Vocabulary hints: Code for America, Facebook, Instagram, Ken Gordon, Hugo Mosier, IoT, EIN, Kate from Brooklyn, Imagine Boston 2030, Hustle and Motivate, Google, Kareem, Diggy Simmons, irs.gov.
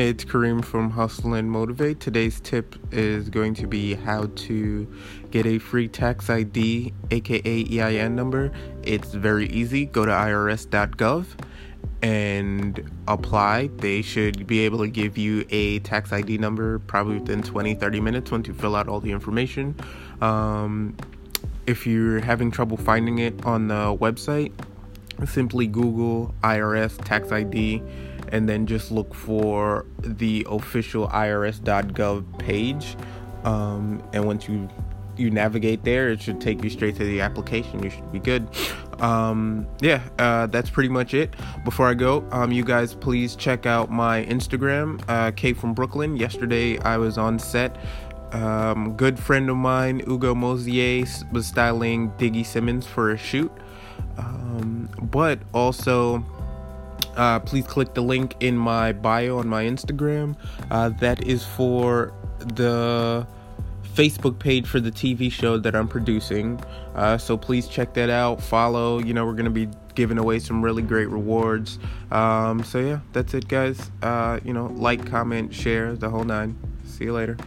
Hey, it's Kareem from Hustle and Motivate. Today's tip is going to be how to get a free tax ID, aka EIN number. It's very easy. Go to irs.gov and apply. They should be able to give you a tax ID number probably within 20-30 minutes once you fill out all the information. If you're having trouble finding it on the website, simply Google IRS tax ID and then just look for the official irs.gov page. And once you navigate there, it should take you straight to the application. You should be good. That's pretty much it. Before I go, you guys please check out my Instagram, Kate from Brooklyn. Yesterday I was on set. Good friend of mine, Hugo Mosier, was styling Diggy Simmons for a shoot. But also, please click the link in my bio on my Instagram. That is for the Facebook page for the TV show that I'm producing. So please check that out. Follow. We're going to be giving away some really great rewards. That's it, guys. Like, comment, share, the whole nine. See you later.